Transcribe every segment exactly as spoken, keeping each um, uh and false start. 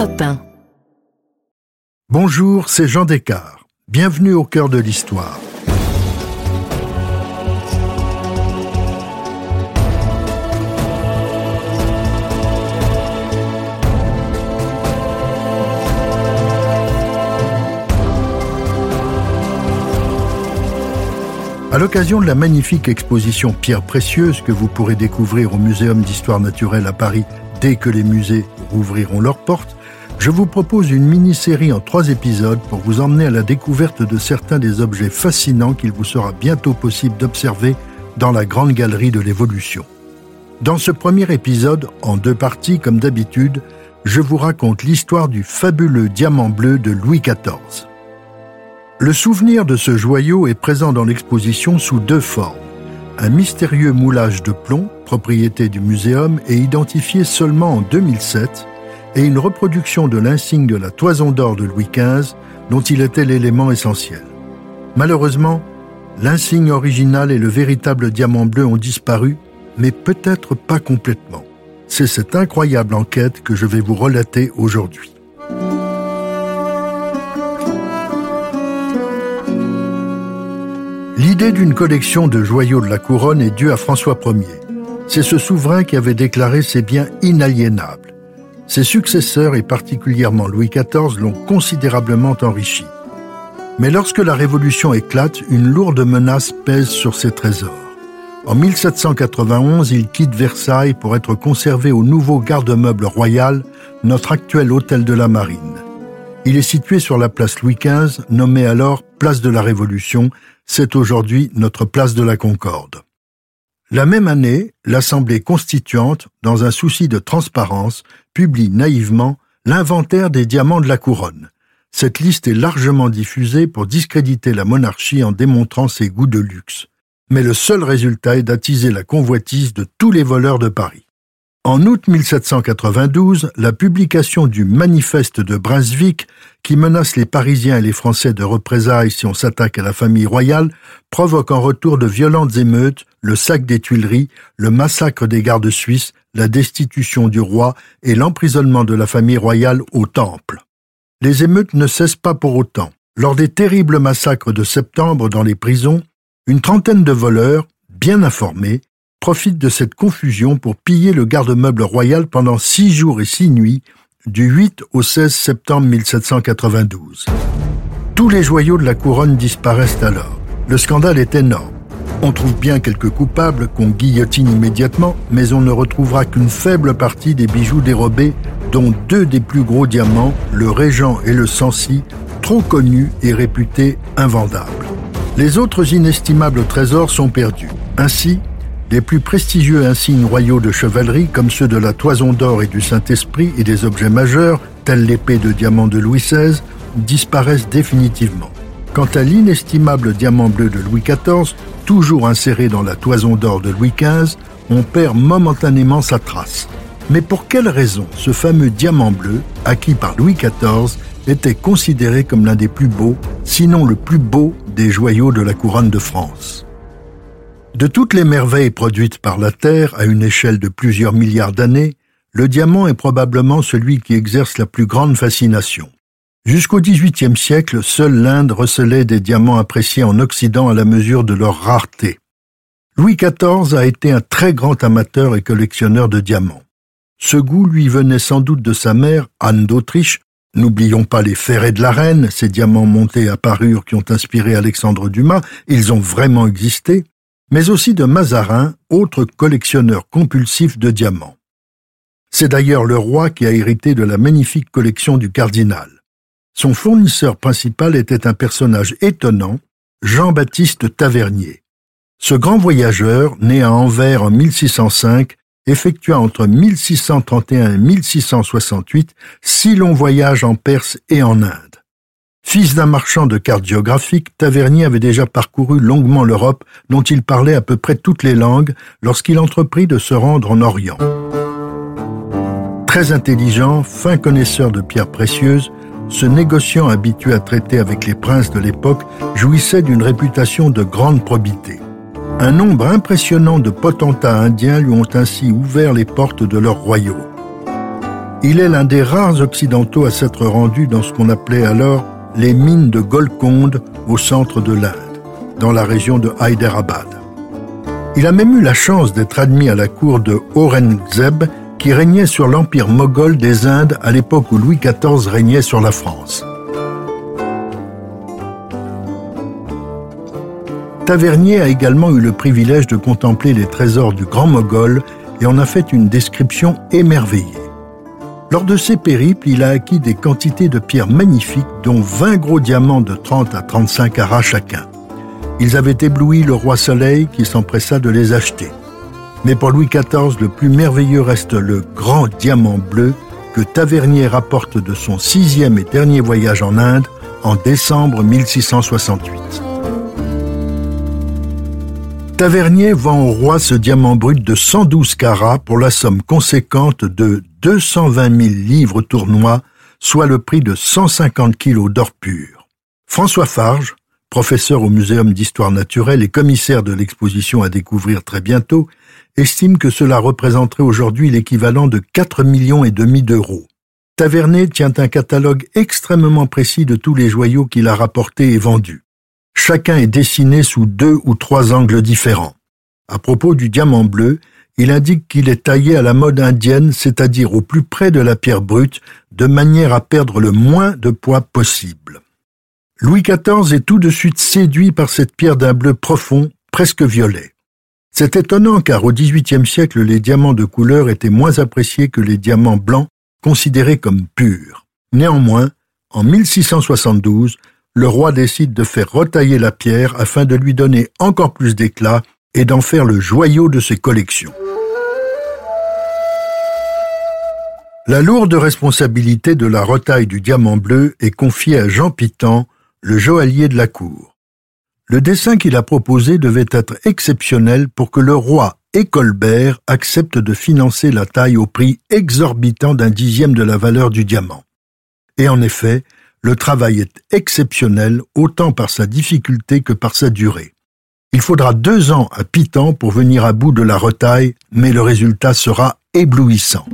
Europe un. Bonjour, c'est Jean des Cars. Bienvenue au cœur de l'Histoire. À l'occasion de la magnifique exposition Pierre Précieuse que vous pourrez découvrir au Muséum d'histoire naturelle à Paris dès que les musées rouvriront leurs portes, je vous propose une mini-série en trois épisodes pour vous emmener à la découverte de certains des objets fascinants qu'il vous sera bientôt possible d'observer dans la Grande Galerie de l'Évolution. Dans ce premier épisode, en deux parties comme d'habitude, je vous raconte l'histoire du fabuleux diamant bleu de Louis quatorze. Le souvenir de ce joyau est présent dans l'exposition sous deux formes. Un mystérieux moulage de plomb, propriété du muséum et identifié seulement en deux mille sept, et une reproduction de l'insigne de la toison d'or de Louis quinze, dont il était l'élément essentiel. Malheureusement, l'insigne originale et le véritable diamant bleu ont disparu, mais peut-être pas complètement. C'est cette incroyable enquête que je vais vous relater aujourd'hui. L'idée d'une collection de joyaux de la couronne est due à François Premier. C'est ce souverain qui avait déclaré ses biens inaliénables. Ses successeurs, et particulièrement Louis quatorze, l'ont considérablement enrichi. Mais lorsque la Révolution éclate, une lourde menace pèse sur ses trésors. En mille sept cent quatre-vingt-onze, il quitte Versailles pour être conservé au nouveau garde-meuble royal, notre actuel hôtel de la Marine. Il est situé sur la place Louis quinze, nommée alors Place de la Révolution. C'est aujourd'hui notre place de la Concorde. La même année, l'Assemblée constituante, dans un souci de transparence, publie naïvement l'inventaire des diamants de la couronne. Cette liste est largement diffusée pour discréditer la monarchie en démontrant ses goûts de luxe. Mais le seul résultat est d'attiser la convoitise de tous les voleurs de Paris. En août mille sept cent quatre-vingt-douze, la publication du Manifeste de Brunswick, qui menace les Parisiens et les Français de représailles si on s'attaque à la famille royale, provoque en retour de violentes émeutes, le sac des Tuileries, le massacre des gardes suisses, la destitution du roi et l'emprisonnement de la famille royale au Temple. Les émeutes ne cessent pas pour autant. Lors des terribles massacres de septembre dans les prisons, une trentaine de voleurs, bien informés, profite de cette confusion pour piller le garde-meuble royal pendant six jours et six nuits, du huit au seize septembre mille sept cent quatre-vingt-douze. Tous les joyaux de la couronne disparaissent alors. Le scandale est énorme. On trouve bien quelques coupables qu'on guillotine immédiatement, mais on ne retrouvera qu'une faible partie des bijoux dérobés, dont deux des plus gros diamants, le Régent et le Sancy, trop connus et réputés invendables. Les autres inestimables trésors sont perdus. Ainsi, les plus prestigieux insignes royaux de chevalerie, comme ceux de la toison d'or et du Saint-Esprit, et des objets majeurs, tels l'épée de diamant de Louis seize, disparaissent définitivement. Quant à l'inestimable diamant bleu de Louis quatorze, toujours inséré dans la toison d'or de Louis quinze, on perd momentanément sa trace. Mais pour quelle raison ce fameux diamant bleu, acquis par Louis quatorze, était considéré comme l'un des plus beaux, sinon le plus beau, des joyaux de la couronne de France ? De toutes les merveilles produites par la Terre à une échelle de plusieurs milliards d'années, le diamant est probablement celui qui exerce la plus grande fascination. Jusqu'au dix-huitième siècle, seule l'Inde recelait des diamants appréciés en Occident à la mesure de leur rareté. Louis quatorze a été un très grand amateur et collectionneur de diamants. Ce goût lui venait sans doute de sa mère, Anne d'Autriche. N'oublions pas les ferrets de la reine, ces diamants montés à parure qui ont inspiré Alexandre Dumas, ils ont vraiment existé. Mais aussi de Mazarin, autre collectionneur compulsif de diamants. C'est d'ailleurs le roi qui a hérité de la magnifique collection du cardinal. Son fournisseur principal était un personnage étonnant, Jean-Baptiste Tavernier. Ce grand voyageur, né à Anvers en mille six cent cinq, effectua entre mille six cent trente et un et mille six cent soixante-huit six longs voyages en Perse et en Inde. Fils d'un marchand de cartes géographiques, Tavernier avait déjà parcouru longuement l'Europe, dont il parlait à peu près toutes les langues, lorsqu'il entreprit de se rendre en Orient. Très intelligent, fin connaisseur de pierres précieuses, ce négociant habitué à traiter avec les princes de l'époque jouissait d'une réputation de grande probité. Un nombre impressionnant de potentats indiens lui ont ainsi ouvert les portes de leur royaume. Il est l'un des rares occidentaux à s'être rendu dans ce qu'on appelait alors les mines de Golconde au centre de l'Inde, dans la région de Hyderabad. Il a même eu la chance d'être admis à la cour de Aurangzeb, qui régnait sur l'empire moghol des Indes à l'époque où Louis quatorze régnait sur la France. Tavernier a également eu le privilège de contempler les trésors du Grand Moghol et en a fait une description émerveillée. Lors de ses périples, il a acquis des quantités de pierres magnifiques, dont vingt gros diamants de trente à trente-cinq carats chacun. Ils avaient ébloui le roi Soleil qui s'empressa de les acheter. Mais pour Louis quatorze, le plus merveilleux reste le grand diamant bleu que Tavernier rapporte de son sixième et dernier voyage en Inde en décembre mille six cent soixante-huit. Tavernier vend au roi ce diamant brut de cent douze carats pour la somme conséquente de deux cent vingt mille livres tournois, soit le prix de cent cinquante kilos d'or pur. François Farge, professeur au Muséum d'histoire naturelle et commissaire de l'exposition à découvrir très bientôt, estime que cela représenterait aujourd'hui l'équivalent de quatre millions et demi d'euros. Tavernier tient un catalogue extrêmement précis de tous les joyaux qu'il a rapportés et vendus. Chacun est dessiné sous deux ou trois angles différents. À propos du diamant bleu, il indique qu'il est taillé à la mode indienne, c'est-à-dire au plus près de la pierre brute, de manière à perdre le moins de poids possible. Louis quatorze est tout de suite séduit par cette pierre d'un bleu profond, presque violet. C'est étonnant car au dix-huitième siècle, les diamants de couleur étaient moins appréciés que les diamants blancs, considérés comme purs. Néanmoins, en mille six cent soixante-douze, le roi décide de faire retailler la pierre afin de lui donner encore plus d'éclat et d'en faire le joyau de ses collections. La lourde responsabilité de la retaille du diamant bleu est confiée à Jean Pitau, le joaillier de la cour. Le dessin qu'il a proposé devait être exceptionnel pour que le roi et Colbert acceptent de financer la taille au prix exorbitant d'un dixième de la valeur du diamant. Et en effet, le travail est exceptionnel autant par sa difficulté que par sa durée. Il faudra deux ans à Pitau pour venir à bout de la retaille, mais le résultat sera éblouissant.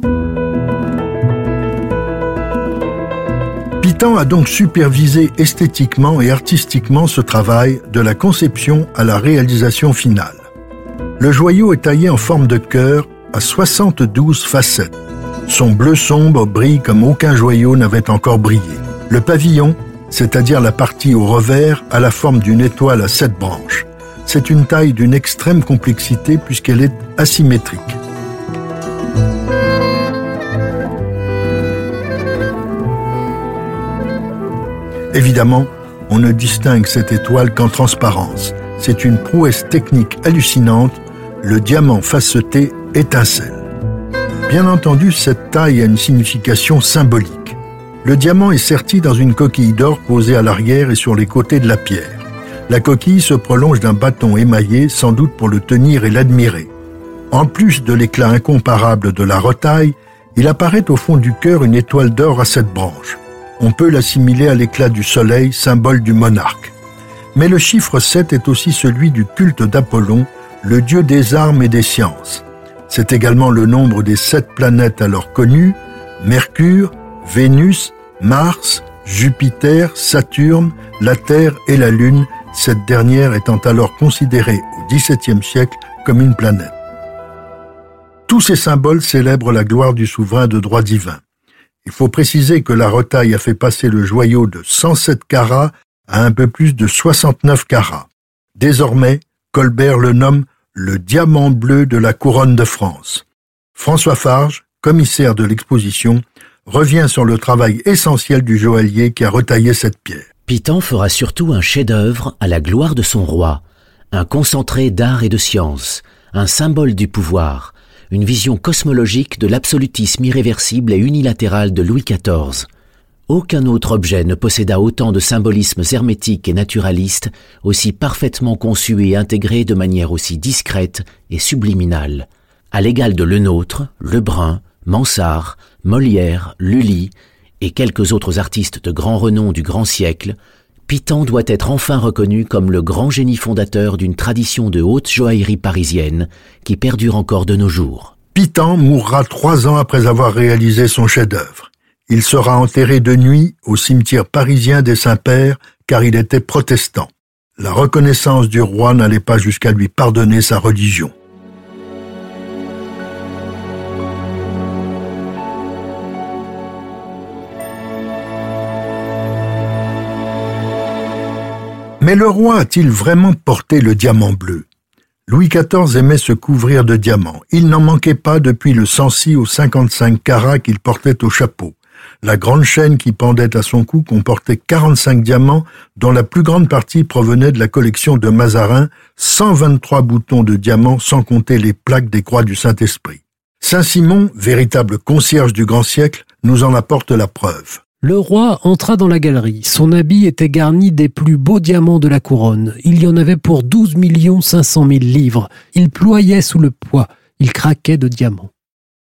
Pitau a donc supervisé esthétiquement et artistiquement ce travail de la conception à la réalisation finale. Le joyau est taillé en forme de cœur à soixante-douze facettes. Son bleu sombre brille comme aucun joyau n'avait encore brillé. Le pavillon, c'est-à-dire la partie au revers, a la forme d'une étoile à sept branches. C'est une taille d'une extrême complexité puisqu'elle est asymétrique. Évidemment, on ne distingue cette étoile qu'en transparence. C'est une prouesse technique hallucinante, le diamant faceté étincelle. Bien entendu, cette taille a une signification symbolique. Le diamant est serti dans une coquille d'or posée à l'arrière et sur les côtés de la pierre. La coquille se prolonge d'un bâton émaillé, sans doute pour le tenir et l'admirer. En plus de l'éclat incomparable de la retaille, il apparaît au fond du cœur une étoile d'or à sept branches. On peut l'assimiler à l'éclat du soleil, symbole du monarque. Mais le chiffre sept est aussi celui du culte d'Apollon, le dieu des armes et des sciences. C'est également le nombre des sept planètes alors connues, Mercure, Vénus, Mars, Jupiter, Saturne, la Terre et la Lune, cette dernière étant alors considérée au dix-septième siècle comme une planète. Tous ces symboles célèbrent la gloire du souverain de droit divin. Il faut préciser que la retaille a fait passer le joyau de cent sept carats à un peu plus de soixante-neuf carats. Désormais, Colbert le nomme le diamant bleu de la couronne de France. François Farge, commissaire de l'exposition, revient sur le travail essentiel du joaillier qui a retaillé cette pierre. Pitau fera surtout un chef-d'œuvre à la gloire de son roi, un concentré d'art et de science, un symbole du pouvoir, une vision cosmologique de l'absolutisme irréversible et unilatéral de Louis quatorze. Aucun autre objet ne posséda autant de symbolismes hermétiques et naturalistes, aussi parfaitement conçus et intégrés de manière aussi discrète et subliminale. À l'égal de Le Nôtre, Lebrun, Mansart, Molière, Lully et quelques autres artistes de grand renom du grand siècle, Pitau doit être enfin reconnu comme le grand génie fondateur d'une tradition de haute joaillerie parisienne qui perdure encore de nos jours. Pitau mourra trois ans après avoir réalisé son chef-d'œuvre. Il sera enterré de nuit au cimetière parisien des Saints-Pères, car il était protestant. La reconnaissance du roi n'allait pas jusqu'à lui pardonner sa religion. Mais le roi a-t-il vraiment porté le diamant bleu ? Louis quatorze aimait se couvrir de diamants. Il n'en manquait pas depuis le Sancy aux cinquante-cinq carats qu'il portait au chapeau. La grande chaîne qui pendait à son cou comportait quarante-cinq diamants, dont la plus grande partie provenait de la collection de Mazarin, cent vingt-trois boutons de diamants sans compter les plaques des croix du Saint-Esprit. Saint-Simon, véritable concierge du grand siècle, nous en apporte la preuve. Le roi entra dans la galerie. Son habit était garni des plus beaux diamants de la couronne. Il y en avait pour douze millions cinq cent mille livres. Il ployait sous le poids. Il craquait de diamants.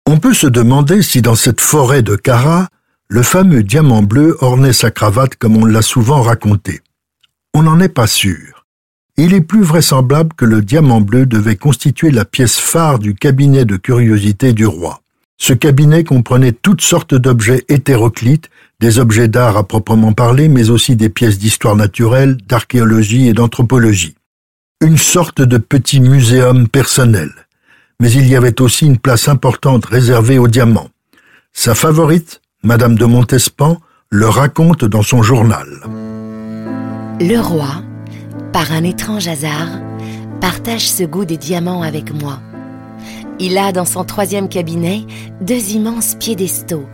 On peut se demander si dans cette forêt de carats, le fameux diamant bleu ornait sa cravate comme on l'a souvent raconté. On n'en est pas sûr. Il est plus vraisemblable que le diamant bleu devait constituer la pièce phare du cabinet de curiosité du roi. Ce cabinet comprenait toutes sortes d'objets hétéroclites, des objets d'art à proprement parler, mais aussi des pièces d'histoire naturelle, d'archéologie et d'anthropologie. Une sorte de petit muséum personnel. Mais il y avait aussi une place importante réservée aux diamants. Sa favorite, Madame de Montespan, le raconte dans son journal. Le roi, par un étrange hasard, partage ce goût des diamants avec moi. Il a dans son troisième cabinet deux immenses piédestaux,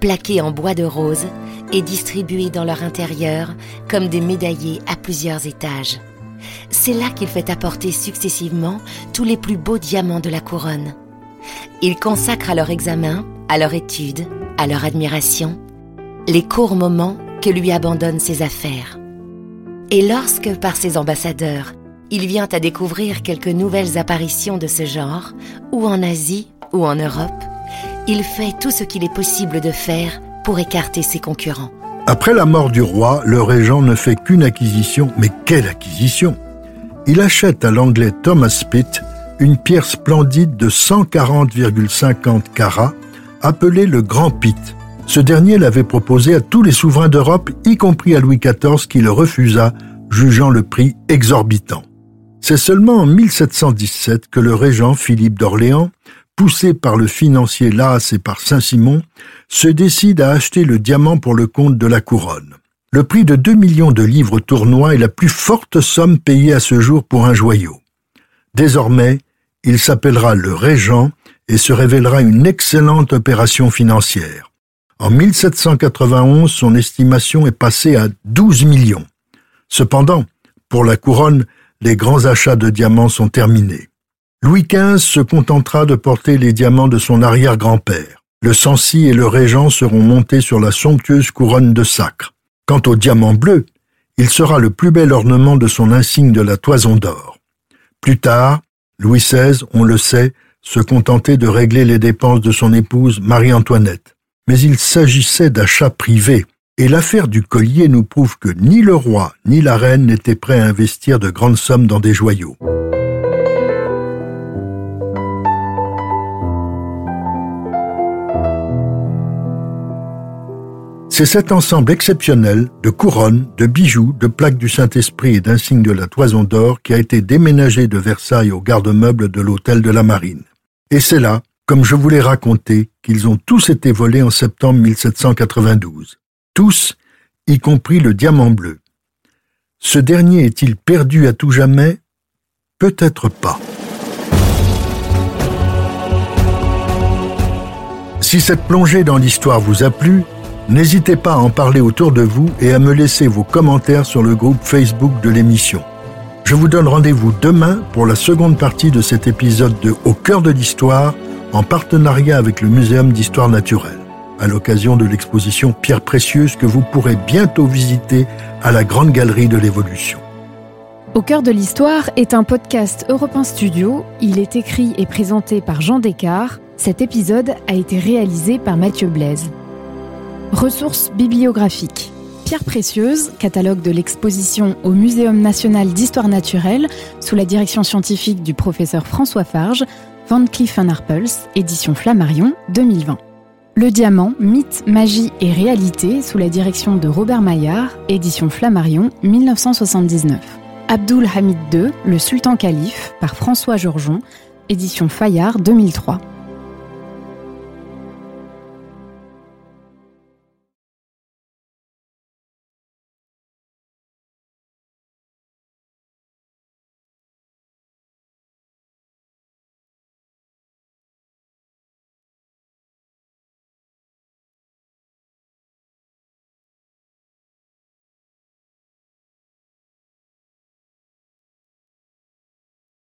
plaqués en bois de rose et distribués dans leur intérieur comme des médaillés à plusieurs étages. C'est là qu'il fait apporter successivement tous les plus beaux diamants de la couronne. Il consacre à leur examen, à leur étude, à leur admiration, les courts moments que lui abandonnent ses affaires. Et lorsque, par ses ambassadeurs, il vient à découvrir quelques nouvelles apparitions de ce genre, ou en Asie ou en Europe, il fait tout ce qu'il est possible de faire pour écarter ses concurrents. Après la mort du roi, le régent ne fait qu'une acquisition, mais quelle acquisition ! Il achète à l'anglais Thomas Pitt une pierre splendide de cent quarante virgule cinquante carats, appelée le Grand Pitt. Ce dernier l'avait proposé à tous les souverains d'Europe, y compris à Louis quatorze, qui le refusa, jugeant le prix exorbitant. C'est seulement en mille sept cent dix-sept que le régent Philippe d'Orléans, poussé par le financier Las et par Saint-Simon, se décide à acheter le diamant pour le compte de la couronne. Le prix de deux millions de livres tournois est la plus forte somme payée à ce jour pour un joyau. Désormais, il s'appellera le Régent et se révélera une excellente opération financière. En mille sept cent quatre-vingt-onze, son estimation est passée à douze millions. Cependant, pour la couronne, les grands achats de diamants sont terminés. Louis quinze se contentera de porter les diamants de son arrière-grand-père. Le Sancy et le Régent seront montés sur la somptueuse couronne de sacre. Quant au diamant bleu, il sera le plus bel ornement de son insigne de la toison d'or. Plus tard, Louis seize, on le sait, se contentait de régler les dépenses de son épouse Marie-Antoinette. Mais il s'agissait d'achats privés, et l'affaire du collier nous prouve que ni le roi ni la reine n'étaient prêts à investir de grandes sommes dans des joyaux. C'est cet ensemble exceptionnel de couronnes, de bijoux, de plaques du Saint-Esprit et d'insignes de la toison d'or qui a été déménagé de Versailles au garde-meuble de l'hôtel de la Marine. Et c'est là, comme je vous l'ai raconté, qu'ils ont tous été volés en septembre mille sept cent quatre-vingt-douze. Tous, y compris le diamant bleu. Ce dernier est-il perdu à tout jamais ? Peut-être pas. Si cette plongée dans l'histoire vous a plu, n'hésitez pas à en parler autour de vous et à me laisser vos commentaires sur le groupe Facebook de l'émission. Je vous donne rendez-vous demain pour la seconde partie de cet épisode de Au cœur de l'Histoire, en partenariat avec le Muséum d'histoire naturelle, à l'occasion de l'exposition Pierre Précieuse que vous pourrez bientôt visiter à la Grande Galerie de l'Évolution. Au cœur de l'Histoire est un podcast Europe un Studio. Il est écrit et présenté par Jean des Cars. Cet épisode a été réalisé par Mathieu Blaise. Ressources bibliographiques. Pierre Précieuse, catalogue de l'exposition au Muséum national d'histoire naturelle sous la direction scientifique du professeur François Farge, Van Cleef and Arpels, édition Flammarion, deux mille vingt. Le diamant, mythe, magie et réalité, sous la direction de Robert Maillard, édition Flammarion, mille neuf cent soixante-dix-neuf. Abdul Hamid deux, le sultan calife, par François Georgeon, édition Fayard, deux mille trois.